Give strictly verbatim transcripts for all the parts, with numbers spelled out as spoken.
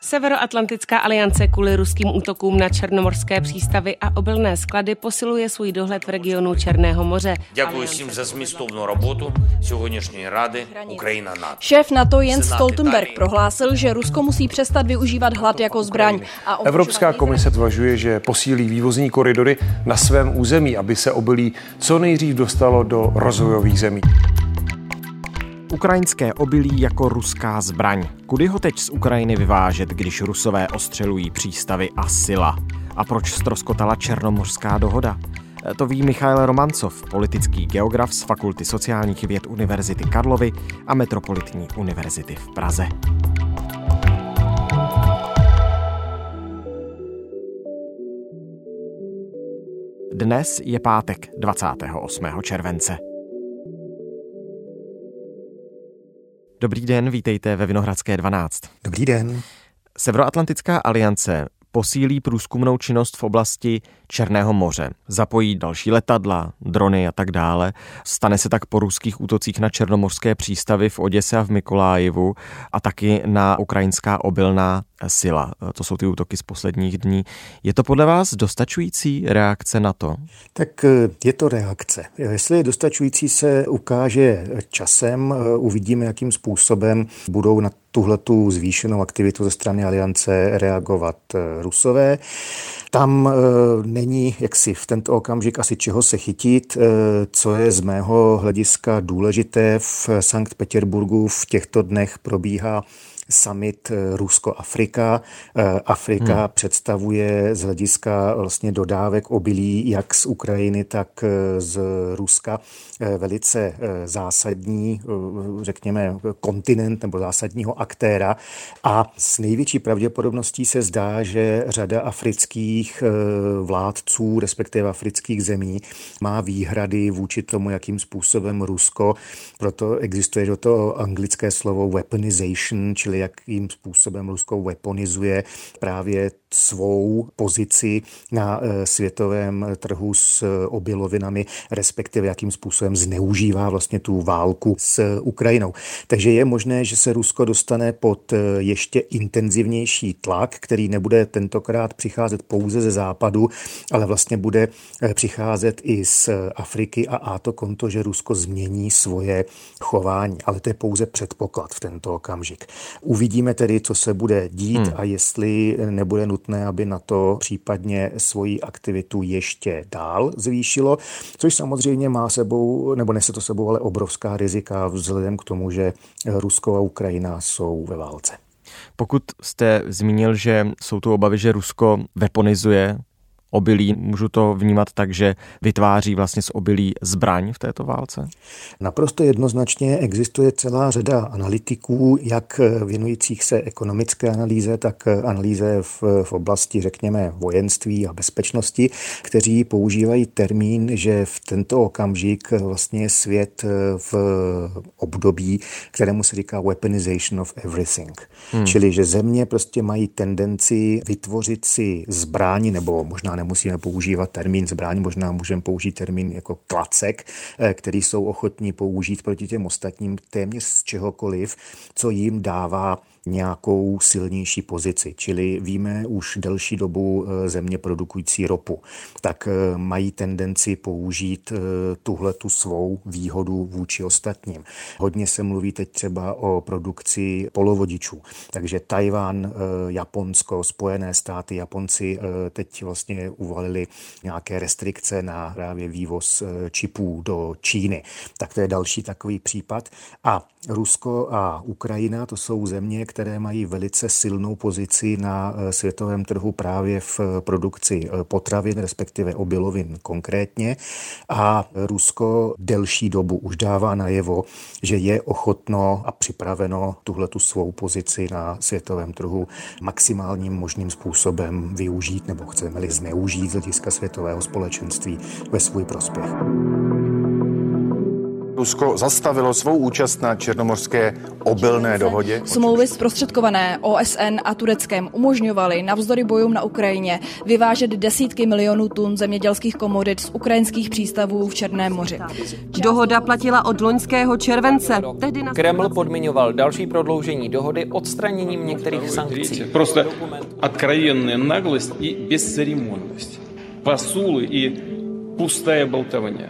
Severoatlantická aliance kvůli ruským útokům na černomorské přístavy a obilné sklady posiluje svůj dohled v regionu Černého moře. Děkuji všem za zmysluplnou robotu dnešní rady Ukrajina NATO. Šéf NATO Jens Stoltenberg prohlásil, že Rusko musí přestat využívat hlad jako zbraň. A Evropská komise zvažuje, že posílí vývozní koridory na svém území, aby se obilí co nejdřív dostalo do rozvojových zemí. Ukrajinské obilí jako ruská zbraň. Kudy ho teď z Ukrajiny vyvážet, když Rusové ostřelují přístavy a sila? A proč ztroskotala Černomořská dohoda? To ví Michael Romancov, politický geograf z Fakulty sociálních věd Univerzity Karlovy a Metropolitní univerzity v Praze. Dnes je pátek, dvacátého osmého července. Dobrý den, vítejte ve Vinohradské dvanáct. Dobrý den. Severoatlantická aliance posílí průzkumnou činnost v oblasti Černého moře. Zapojí další letadla, drony a tak dále. Stane se tak po ruských útocích na černomořské přístavy v Oděse a v Mykolajevu a taky na ukrajinská obilná sila. To jsou ty útoky z posledních dní. Je to podle vás dostačující reakce na to? Tak je to reakce. Jestli je dostačující, se ukáže časem. Uvidíme, jakým způsobem budou na tuhletu zvýšenou aktivitu ze strany aliance reagovat Rusové. Tam není jaksi v tento okamžik asi čeho se chytit, co je z mého hlediska důležité. V Sankt Peterburgu v těchto dnech probíhá summit Rusko-Afrika. Afrika hmm. představuje z hlediska vlastně dodávek obilí jak z Ukrajiny, tak z Ruska velice zásadní, řekněme, kontinent nebo zásadního aktéra. A s největší pravděpodobností se zdá, že řada afrických vládců, respektive afrických zemí, má výhrady vůči tomu, jakým způsobem Rusko, proto existuje do toho anglické slovo weaponization, čili jakým způsobem Rusko weaponizuje právě svou pozici na světovém trhu s obilovinami, respektive jakým způsobem zneužívá vlastně tu válku s Ukrajinou. Takže je možné, že se Rusko dostane pod ještě intenzivnější tlak, který nebude tentokrát přicházet pouze ze západu, ale vlastně bude přicházet i z Afriky a a to konto, že Rusko změní svoje chování. Ale to je pouze předpoklad v tento okamžik. Uvidíme tedy, co se bude dít hmm. a jestli nebude nutné, aby NATO případně svoji aktivitu ještě dál zvýšilo, což samozřejmě má sebou, nebo nese to sebou, ale obrovská rizika vzhledem k tomu, že Rusko a Ukrajina jsou ve válce. Pokud jste zmínil, že jsou tu obavy, že Rusko weaponizuje obilí, můžu to vnímat tak, že vytváří vlastně z obilí zbraň v této válce? Naprosto jednoznačně existuje celá řada analytiků, jak věnujících se ekonomické analýze, tak analýze v, v oblasti, řekněme, vojenství a bezpečnosti, kteří používají termín, že v tento okamžik vlastně je svět v období, kterému se říká weaponization of everything. Hmm. Čili, že země prostě mají tendenci vytvořit si zbraň, nebo možná musíme používat termín zbraň, možná můžeme použít termín jako klacek, který jsou ochotní použít proti těm ostatním téměř z čehokoliv, co jim dává nějakou silnější pozici. Čili víme už delší dobu země produkující ropu, tak mají tendenci použít tuhletu svou výhodu vůči ostatním. Hodně se mluví teď třeba o produkci polovodičů. Takže Tajvan, Japonsko, Spojené státy, Japonci teď vlastně uvalili nějaké restrikce na právě vývoz čipů do Číny. Tak to je další takový případ. A Rusko a Ukrajina, to jsou země, které mají velice silnou pozici na světovém trhu právě v produkci potravin, respektive obilovin konkrétně. A Rusko delší dobu už dává najevo, že je ochotno a připraveno tuhletu svou pozici na světovém trhu maximálním možným způsobem využít, nebo chceme-li zneužít z hlediska světového společenství ve svůj prospěch. Rusko zastavilo svou účast na Černomořské obilné dohodě. Smlouvy zprostředkované O S N a Tureckem umožňovaly navzdory bojům na Ukrajině vyvážet desítky milionů tun zemědělských komodit z ukrajinských přístavů v Černém moři. Dohoda platila od loňského července. Kreml podmiňoval další prodloužení dohody odstraněním některých sankcí. Prostě odkrajenná naglost i bezceremonnost. Посулы и пустое болтование.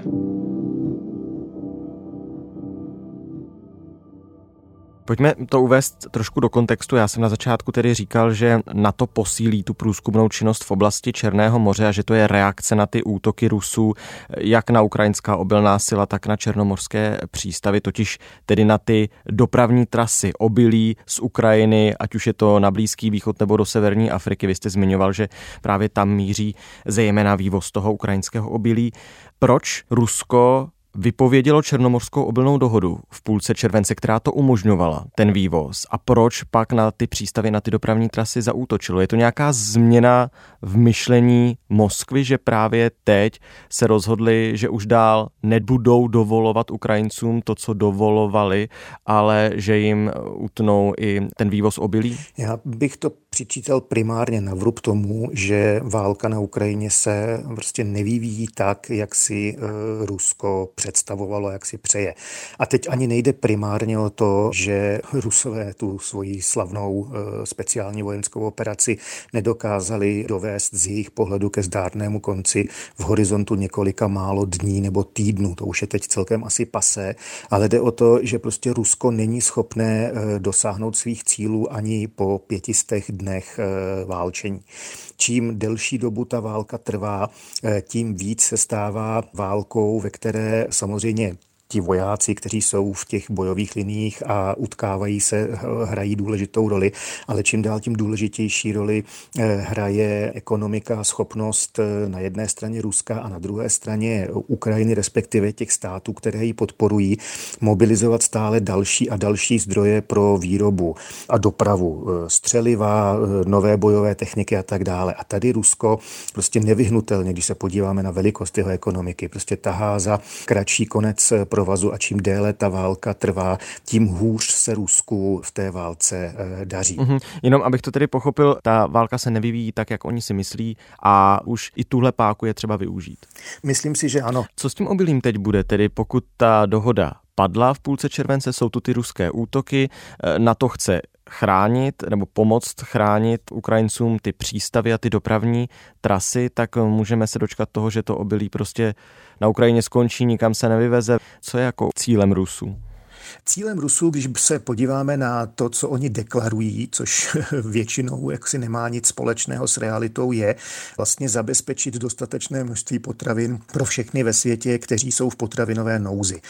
Pojďme to uvést trošku do kontextu. Já jsem na začátku tedy říkal, že NATO posílí tu průzkumnou činnost v oblasti Černého moře a že to je reakce na ty útoky Rusů, jak na ukrajinská obilná sila, tak na černomorské přístavy, totiž tedy na ty dopravní trasy obilí z Ukrajiny, ať už je to na Blízký východ nebo do Severní Afriky. Vy jste zmiňoval, že právě tam míří zejména vývoz toho ukrajinského obilí. Proč Rusko vypovědělo Černomořskou obilnou dohodu v půlce července, která to umožňovala, ten vývoz? A proč pak na ty přístavy, na ty dopravní trasy zaútočilo? Je to nějaká změna v myšlení Moskvy, že právě teď se rozhodli, že už dál nebudou dovolovat Ukrajincům to, co dovolovali, ale že jim utnou i ten vývoz obilí? Já bych to přičítal primárně na vrub tomu, že válka na Ukrajině se prostě nevyvíjí tak, jak si Rusko představovalo, jak si přeje. A teď ani nejde primárně o to, že Rusové tu svoji slavnou speciální vojenskou operaci nedokázali dovést z jejich pohledu ke zdárnému konci v horizontu několika málo dní nebo týdnů. To už je teď celkem asi pasé, ale jde o to, že prostě Rusko není schopné dosáhnout svých cílů ani po pětistech dnech válčení. Čím delší dobu ta válka trvá, tím víc se stává válkou, ve které samozřejmě ti vojáci, kteří jsou v těch bojových liniích a utkávají se, hrají důležitou roli, ale čím dál tím důležitější roli hraje ekonomika, schopnost na jedné straně Ruska a na druhé straně Ukrajiny, respektive těch států, které ji podporují, mobilizovat stále další a další zdroje pro výrobu a dopravu střeliva, nové bojové techniky a tak dále. A tady Rusko prostě nevyhnutelně, když se podíváme na velikost jeho ekonomiky, prostě tahá za kratší konec provazu a čím déle ta válka trvá, tím hůř se Rusku v té válce daří. Mm-hmm. Jenom abych to tedy pochopil, ta válka se nevyvíjí tak, jak oni si myslí a už i tuhle páku je třeba využít. Myslím si, že ano. Co s tím obilím teď bude, tedy pokud ta dohoda padla v půlce července, jsou tu ty ruské útoky, na to chce chránit nebo pomoct chránit Ukrajincům ty přístavy a ty dopravní trasy, tak můžeme se dočkat toho, že to obilí prostě na Ukrajině skončí, nikam se nevyveze. Co je jako cílem Rusů? Cílem Rusů, když se podíváme na to, co oni deklarují, což většinou jaksi nemá nic společného s realitou, je vlastně zabezpečit dostatečné množství potravin pro všechny ve světě, kteří jsou v potravinové nouzi.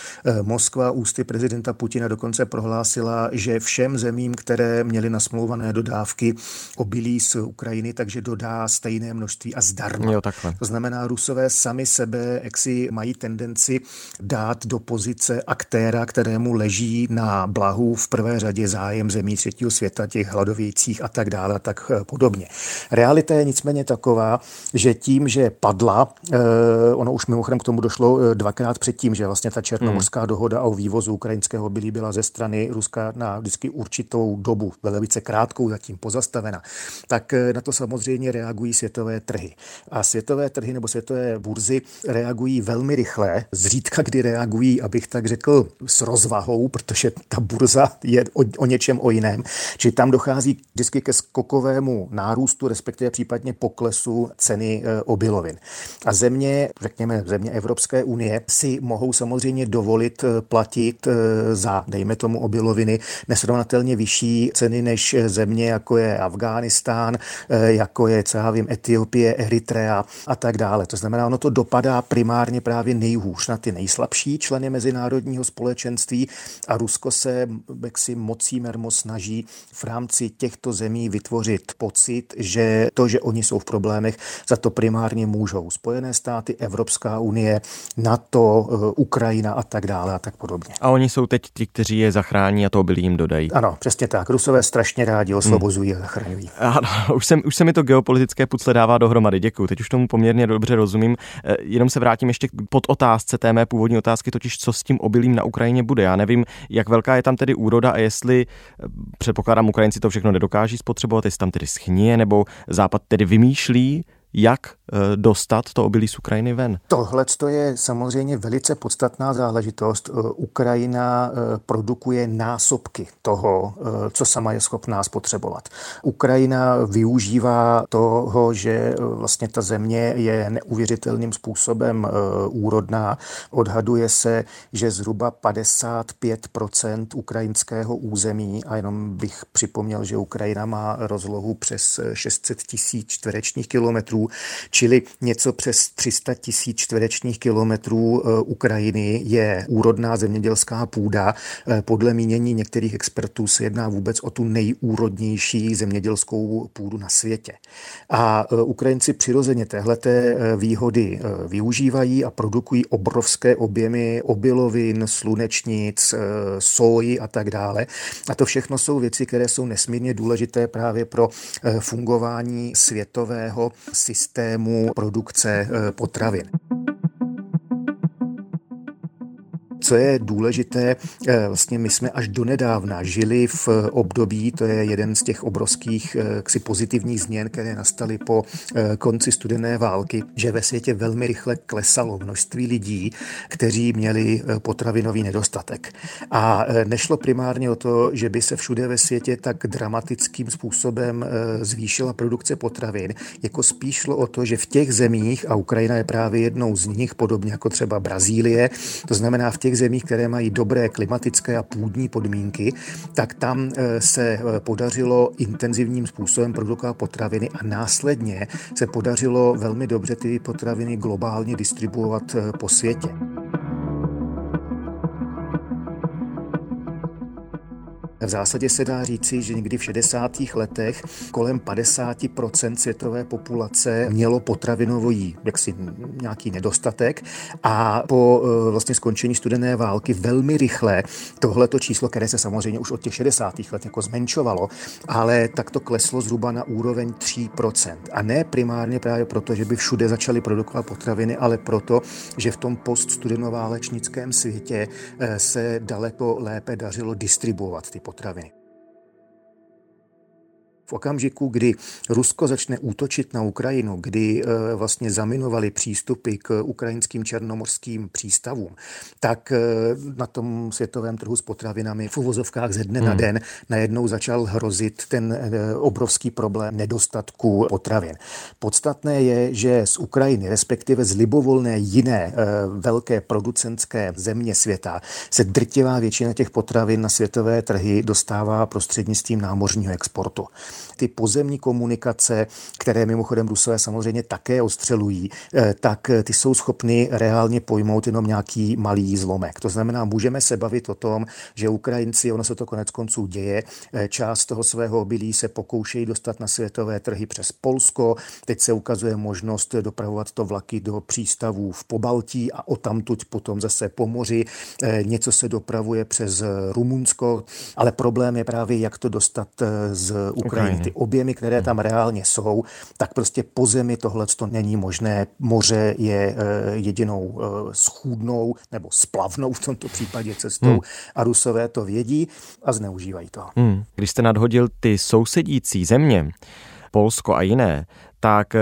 Moskva ústy prezidenta Putina dokonce prohlásila, že všem zemím, které měly nasmlouvané dodávky obilí z Ukrajiny, takže dodá stejné množství a zdarma. Jo, to znamená, Rusové sami sebe jaksi mají tendenci dát do pozice aktéra, kterému leží na blahu v prvé řadě zájem zemí třetího světa, těch hladovějících a tak dále a tak podobně. Realita je nicméně taková, že tím, že padla, ono už mimochodem k tomu došlo dvakrát předtím, že vlastně ta černomořská hmm. dohoda o vývozu ukrajinského obilí byla ze strany Ruska na vždycky určitou dobu, velice krátkou zatím pozastavena, tak na to samozřejmě reagují světové trhy. A světové trhy nebo světové burzy reagují velmi rychle, zřídka kdy reagují, abych tak řekl, s rozvahou, protože ta burza je o, o něčem o jiném. Čili tam dochází vždycky ke skokovému nárůstu, respektive případně poklesu ceny e, obilovin. A země, řekněme země Evropské unie, si mohou samozřejmě dovolit platit e, za, dejme tomu, obiloviny nesrovnatelně vyšší ceny než země, jako je Afghánistán, e, jako je, co já vím, Etiopie, Eritrea a tak dále. To znamená, ono to dopadá primárně právě nejhůř na ty nejslabší členy mezinárodního společenství, a Rusko se jaksi mocí mermo snaží v rámci těchto zemí vytvořit pocit, že to, že oni jsou v problémech, za to primárně můžou Spojené státy, Evropská unie, NATO, Ukrajina a tak dále a tak podobně. A oni jsou teď ti, kteří je zachrání a to obilí jim dodají. Ano, přesně tak. Rusové strašně rádi osvobozují hmm. a zachraňují. Ano, už, jsem, už se mi to geopolitické pucle dává dohromady. Děkuju. Teď už tomu poměrně dobře rozumím. Jenom se vrátím ještě pod otázce té mé původní otázky, totiž co s tím obilím na Ukrajině bude. Já nevím, jak velká je tam tedy úroda a jestli, předpokládám, Ukrajinci to všechno nedokáží spotřebovat, jestli tam tedy schnije, nebo Západ tedy vymýšlí, jak dostat to obilí z Ukrajiny ven. Tohle je samozřejmě velice podstatná záležitost. Ukrajina produkuje násobky toho, co sama je schopná spotřebovat. Ukrajina využívá toho, že vlastně ta země je neuvěřitelným způsobem úrodná. Odhaduje se, že zhruba padesát pět procent ukrajinského území, a jenom bych připomněl, že Ukrajina má rozlohu přes šest set tisíc čtverečních kilometrů, čili něco přes tři sta tisíc čtverečních kilometrů Ukrajiny je úrodná zemědělská půda. Podle mínění některých expertů se jedná vůbec o tu nejúrodnější zemědělskou půdu na světě. A Ukrajinci přirozeně téhleté výhody využívají a produkují obrovské objemy obilovin, slunečnic, sóji a tak dále. A to všechno jsou věci, které jsou nesmírně důležité právě pro fungování světového systému produkce potravin. Co je důležité, vlastně my jsme až donedávna žili v období, to je jeden z těch obrovských ksi, pozitivních změn, které nastaly po konci studené války, že ve světě velmi rychle klesalo množství lidí, kteří měli potravinový nedostatek. A nešlo primárně o to, že by se všude ve světě tak dramatickým způsobem zvýšila produkce potravin, jako spíš šlo o to, že v těch zemích, a Ukrajina je právě jednou z nich, podobně jako třeba Brazílie, to znamená v těch zemích, které mají dobré klimatické a půdní podmínky, tak tam se podařilo intenzivním způsobem produkovat potraviny a následně se podařilo velmi dobře ty potraviny globálně distribuovat po světě. V zásadě se dá říci, že někdy v šedesátých letech kolem padesát procent světové populace mělo potravinový jaksi nějaký nedostatek a po vlastně skončení studené války velmi rychle tohleto číslo, které se samozřejmě už od těch šedesátých let jako zmenšovalo, ale tak to kleslo zhruba na úroveň tři procenta. A ne primárně právě proto, že by všude začali produkovat potraviny, ale proto, že v tom poststudenoválečnickém světě se daleko lépe dařilo distribuovat ty potraviny. Potraviny. V okamžiku, kdy Rusko začne útočit na Ukrajinu, kdy vlastně zaminovali přístupy k ukrajinským černomořským přístavům, tak na tom světovém trhu s potravinami v uvozovkách ze dne hmm. na den najednou začal hrozit ten obrovský problém nedostatku potravin. Podstatné je, že z Ukrajiny, respektive z libovolné jiné velké producentské země světa, se drtivá většina těch potravin na světové trhy dostává prostřednictvím námořního exportu. Ty pozemní komunikace, které mimochodem Rusové samozřejmě také odstřelují, tak ty jsou schopny reálně pojmout jenom nějaký malý zlomek. To znamená, můžeme se bavit o tom, že Ukrajinci, ono se to konec konců děje, část toho svého obilí se pokoušejí dostat na světové trhy přes Polsko, teď se ukazuje možnost dopravovat to vlaky do přístavů v Pobaltí a odtamtud potom zase po moři, něco se dopravuje přes Rumunsko, ale problém je právě, jak to dostat z Ukrajiny. Ty objemy, které tam reálně jsou, tak prostě po zemi tohle to není možné. Moře je jedinou schůdnou nebo splavnou v tomto případě cestou hmm. a Rusové to vědí a zneužívají to. Hmm. Když jste nadhodil ty sousedící země, Polsko a jiné, tak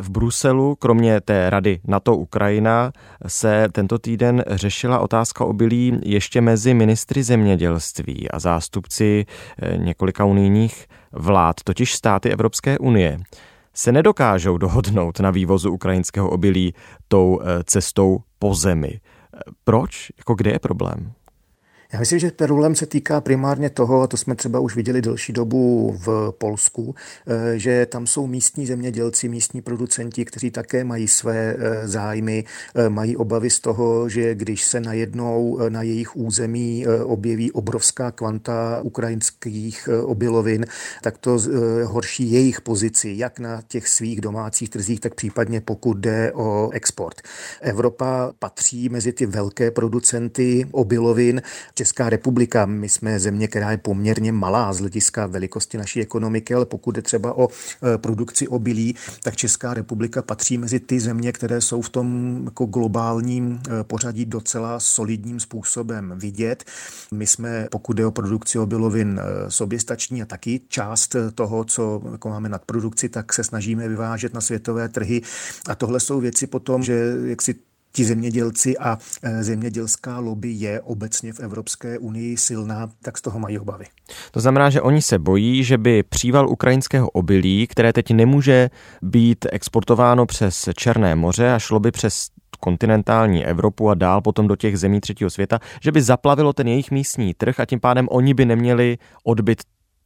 v Bruselu, kromě té rady NATO Ukrajina, se tento týden řešila otázka obilí ještě mezi ministry zemědělství a zástupci několika unijních vlád, totiž státy Evropské unie, se nedokážou dohodnout na vývozu ukrajinského obilí tou cestou po zemi. Proč? Jako kde je problém? Já myslím, že perulem se týká primárně toho, a to jsme třeba už viděli delší dobu v Polsku, že tam jsou místní zemědělci, místní producenti, kteří také mají své zájmy, mají obavy z toho, že když se najednou na jejich území objeví obrovská kvanta ukrajinských obilovin, tak to horší jejich pozici, jak na těch svých domácích trzích, tak případně pokud jde o export. Evropa patří mezi ty velké producenty obilovin. Česká republika, my jsme země, která je poměrně malá z hlediska velikosti naší ekonomiky, ale pokud je třeba o produkci obilí, tak Česká republika patří mezi ty země, které jsou v tom jako globálním pořadí docela solidním způsobem vidět. My jsme, pokud je o produkci obilovin, soběstační a taky část toho, co jako máme nadprodukci, tak se snažíme vyvážet na světové trhy. A tohle jsou věci potom, že jak si ti zemědělci a zemědělská lobby je obecně v Evropské unii silná, tak z toho mají obavy. To znamená, že oni se bojí, že by příval ukrajinského obilí, které teď nemůže být exportováno přes Černé moře a šlo by přes kontinentální Evropu a dál potom do těch zemí třetího světa, že by zaplavilo ten jejich místní trh a tím pádem oni by neměli odbyt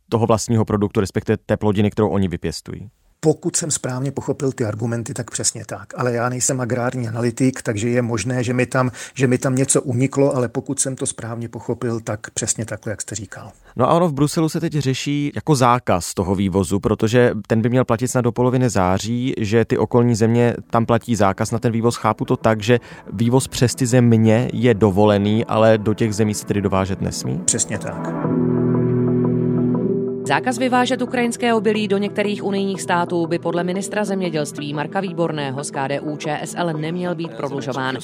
toho vlastního produktu, respektive té plodiny, kterou oni vypěstují. Pokud jsem správně pochopil ty argumenty, tak přesně tak. Ale já nejsem agrární analytik, takže je možné, že mi tam, že mi tam něco uniklo, ale pokud jsem to správně pochopil, tak přesně takhle, jak jste říkal. No a ono v Bruselu se teď řeší jako zákaz toho vývozu, protože ten by měl platit snad do poloviny září, že ty okolní země tam platí zákaz na ten vývoz. Chápu to tak, že vývoz přes ty země je dovolený, ale do těch zemí se tedy dovážet nesmí? Přesně tak. Zákaz vyvážet ukrajinské obilí do některých unijních států by podle ministra zemědělství Marka Výborného z K D U Č S L neměl být prodlužován.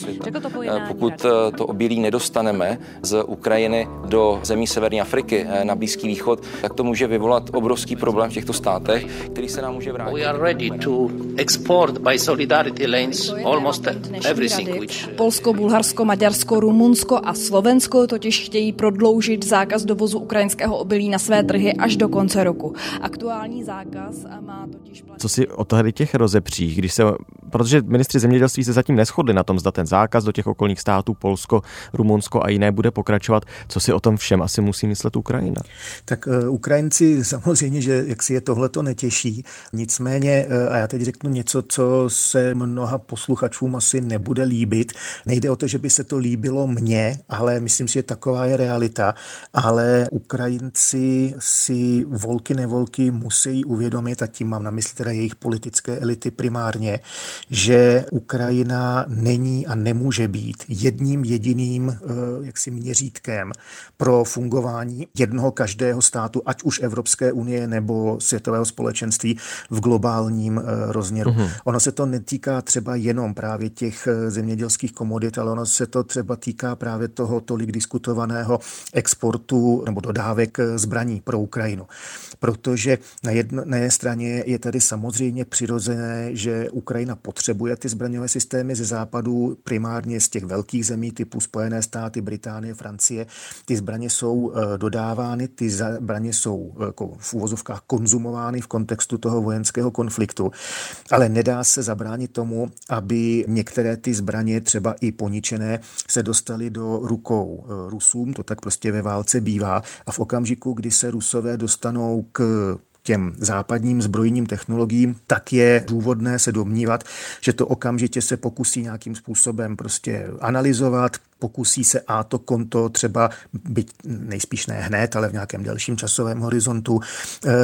Pokud to obilí nedostaneme z Ukrajiny do zemí Severní Afriky na Blízký východ, tak to může vyvolat obrovský problém v těchto státech, který se nám může vrátit. We are ready to export by solidarity lanes almost everything which... Polsko, Bulharsko, Maďarsko, Rumunsko a Slovensko totiž chtějí prodloužit zákaz dovozu ukrajinského obilí na své trhy až do konce roku. Aktuální zákaz má totiž platit... Co si o tady těch rozepřích, když se, protože ministři zemědělství se zatím neshodli na tom, zda ten zákaz do těch okolních států Polsko, Rumunsko a jiné bude pokračovat, co si o tom všem asi musí myslet Ukrajina? Tak uh, Ukrajinci samozřejmě, že jak si je tohleto netěší, nicméně, uh, a já teď řeknu něco, co se mnoha posluchačům asi nebude líbit. Nejde o to, že by se to líbilo mně, ale myslím si, že taková je realita, ale Ukrajinci si volky nevolky musí uvědomit, a tím mám na mysli teda jejich politické elity primárně, že Ukrajina není a nemůže být jedním jediným jaksi měřítkem pro fungování jednoho každého státu, ať už Evropské unie nebo světového společenství v globálním rozměru. Mm-hmm. Ono se to netýká třeba jenom právě těch zemědělských komodit, ale ono se to třeba týká právě toho tolik diskutovaného exportu nebo dodávek zbraní pro Ukrajinu. Protože na jedné straně je tady samozřejmě přirozené, že Ukrajina potřebuje ty zbraňové systémy ze západu, primárně z těch velkých zemí typu Spojené státy, Británie, Francie. Ty zbraně jsou dodávány, ty zbraně jsou jako v uvozovkách konzumovány v kontextu toho vojenského konfliktu, ale nedá se zabránit tomu, aby některé ty zbraně, třeba i poničené, se dostaly do rukou Rusům, to tak prostě ve válce bývá, a v okamžiku, kdy se Rusové dostanou k těm západním zbrojním technologiím, tak je důvodné se domnívat, že to okamžitě se pokusí nějakým způsobem prostě analyzovat, pokusí se a to konto třeba, byť nejspíš ne hned, ale v nějakém delším časovém horizontu,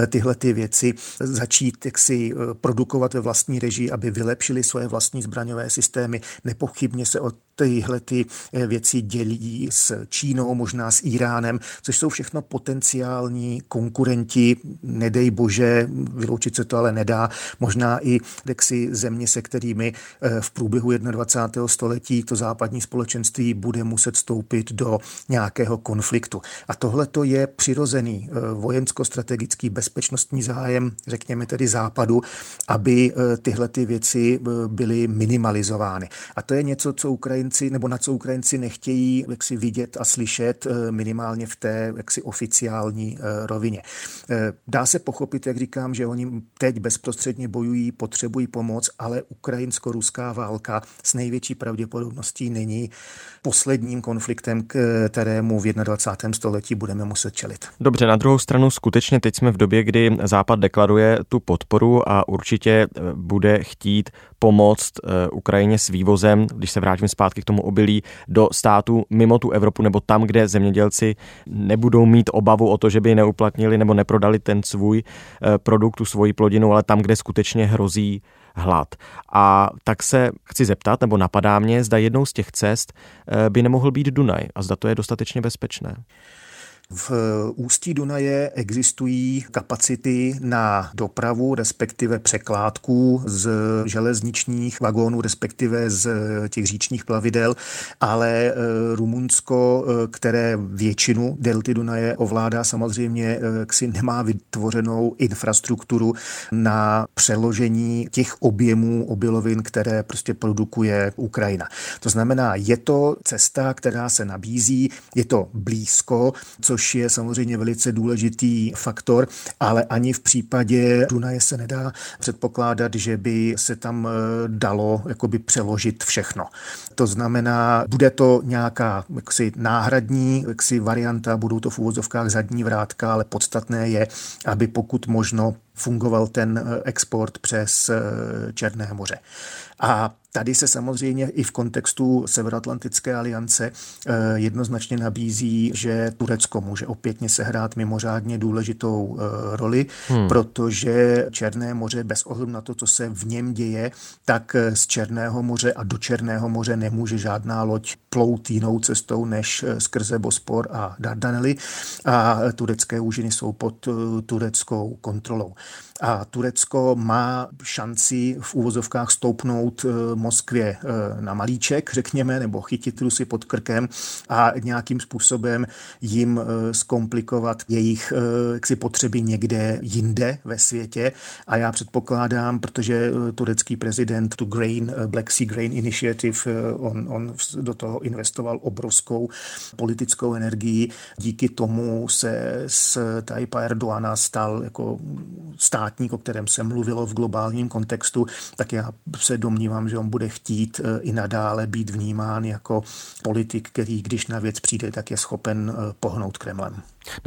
tyhle ty věci začít jak si produkovat ve vlastní režii, aby vylepšili svoje vlastní zbraňové systémy. Nepochybně se o tyhle ty věci dělí s Čínou, možná s Íránem, což jsou všechno potenciální konkurenti, nedej bože, vyloučit se to ale nedá, možná i jaksi země, se kterými v průběhu dvacátého prvního století to západní společenství bude muset vstoupit do nějakého konfliktu. A tohle to je přirozený vojensko-strategický bezpečnostní zájem, řekněme tedy západu, aby tyhle ty věci byly minimalizovány. A to je něco, co Ukrajina Ukrajinci nebo na co Ukrajinci nechtějí jaksi vidět a slyšet minimálně v té jaksi oficiální rovině. Dá se pochopit, jak říkám, že oni teď bezprostředně bojují, potřebují pomoc, ale ukrajinsko-ruská válka s největší pravděpodobností není posledním konfliktem, kterému v dvacátém prvním století budeme muset čelit. Dobře, na druhou stranu skutečně teď jsme v době, kdy Západ deklaruje tu podporu a určitě bude chtít pomoct Ukrajině s vývozem, když se vrátím zpátky k tomu obilí, do států mimo tu Evropu nebo tam, kde zemědělci nebudou mít obavu o to, že by neuplatnili nebo neprodali ten svůj produkt, tu svoji plodinu, ale tam, kde skutečně hrozí hlad. A tak se chci zeptat, nebo napadá mě, zda jednou z těch cest by nemohl být Dunaj a zda to je dostatečně bezpečné. V ústí Dunaje existují kapacity na dopravu, respektive překládku z železničních vagónů, respektive z těch říčních plavidel, ale Rumunsko, které většinu delty Dunaje ovládá, samozřejmě si nemá vytvořenou infrastrukturu na přeložení těch objemů obilovin, které prostě produkuje Ukrajina. To znamená, je to cesta, která se nabízí, je to blízko, což což je samozřejmě velice důležitý faktor, ale ani v případě Dunaje se nedá předpokládat, že by se tam dalo jakoby přeložit všechno. To znamená, bude to nějaká jaksi náhradní jaksi varianta, budou to v uvozovkách zadní vrátka, ale podstatné je, aby pokud možno fungoval ten export přes Černé moře. A tady se samozřejmě i v kontextu Severoatlantické aliance jednoznačně nabízí, že Turecko může opětně sehrát mimořádně důležitou roli, hmm. protože Černé moře bez ohledu na to, co se v něm děje, tak z Černého moře a do Černého moře nemůže žádná loď plout jinou cestou než skrze Bospor a Dardanely a turecké úžiny jsou pod tureckou kontrolou. A Turecko má šanci v uvozovkách stoupnout Moskvě na malíček, řekněme, nebo chytit Rusy pod krkem a nějakým způsobem jim zkomplikovat jejich jaksi potřeby někde jinde ve světě. A já předpokládám, protože turecký prezident tu grain, Black Sea Grain Initiative, on, on do toho investoval obrovskou politickou energii. Díky tomu se z Tajpa Erdoana stal jako státník, o kterém se mluvilo v globálním kontextu, tak já se domnívám, že on bude chtít i nadále být vnímán jako politik, který, když na věc přijde, tak je schopen pohnout Kremlem.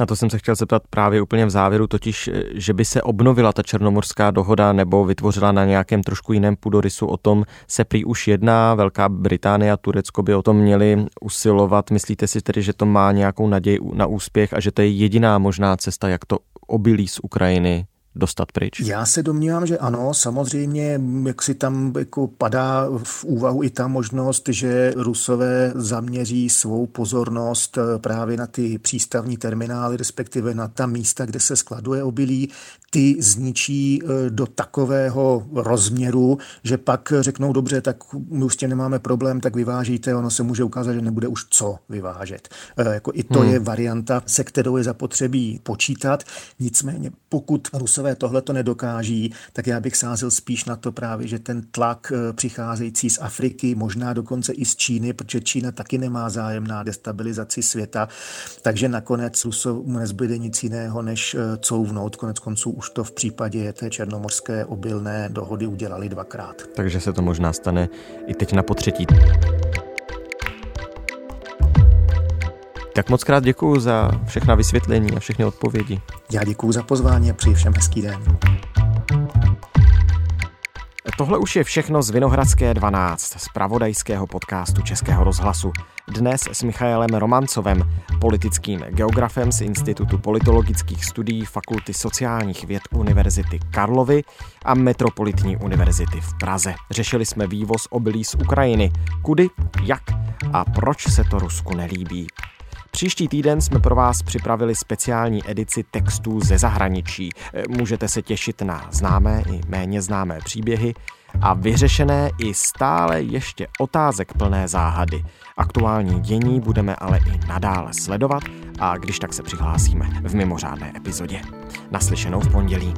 Na to jsem se chtěl zeptat právě úplně v závěru, totiž, že by se obnovila ta Černomořská dohoda nebo vytvořila na nějakém trošku jiném půdorysu, o tom se prý už jedná, Velká Británie a Turecko by o tom měli usilovat. Myslíte si tedy, že to má nějakou naději na úspěch a že to je jediná možná cesta, jak to obilí z Ukrajiny dostat pryč? Já se domnívám, že ano, samozřejmě, jak si tam jako padá v úvahu i ta možnost, že Rusové zaměří svou pozornost právě na ty přístavní terminály, respektive na ta místa, kde se skladuje obilí, ty zničí do takového rozměru, že pak řeknou, dobře, tak my už tě nemáme problém, tak vyvážíte, ono se může ukázat, že nebude už co vyvážet. E, jako I to hmm. je varianta, se kterou je zapotřebí počítat, nicméně pokud Rusové tohle to nedokáží, tak já bych sázel spíš na to právě, že ten tlak přicházející z Afriky, možná dokonce i z Číny, protože Čína taky nemá zájem na destabilizaci světa, takže nakonec Rusům nezbyde nic jiného, než couvnout. Konec konců už to v případě té černomořské obilné dohody udělali dvakrát. Takže se to možná stane i teď na potřetí. Tak moc krát děkuju za všechna vysvětlení a všechny odpovědi. Já děkuju za pozvání a přeji všem hezký den. Tohle už je všechno z Vinohradské dvanáct, z pravodajského podcastu Českého rozhlasu. Dnes s Michaelem Romancovem, politickým geografem z Institutu politologických studií Fakulty sociálních věd Univerzity Karlovy a Metropolitní univerzity v Praze. Řešili jsme vývoz obilí z Ukrajiny. Kudy, jak a proč se to Rusku nelíbí. Příští týden jsme pro vás připravili speciální edici textů ze zahraničí. Můžete se těšit na známé i méně známé příběhy a vyřešené i stále ještě otázek plné záhady. Aktuální dění budeme ale i nadále sledovat a když tak se přihlásíme v mimořádné epizodě. Naslyšenou v pondělí.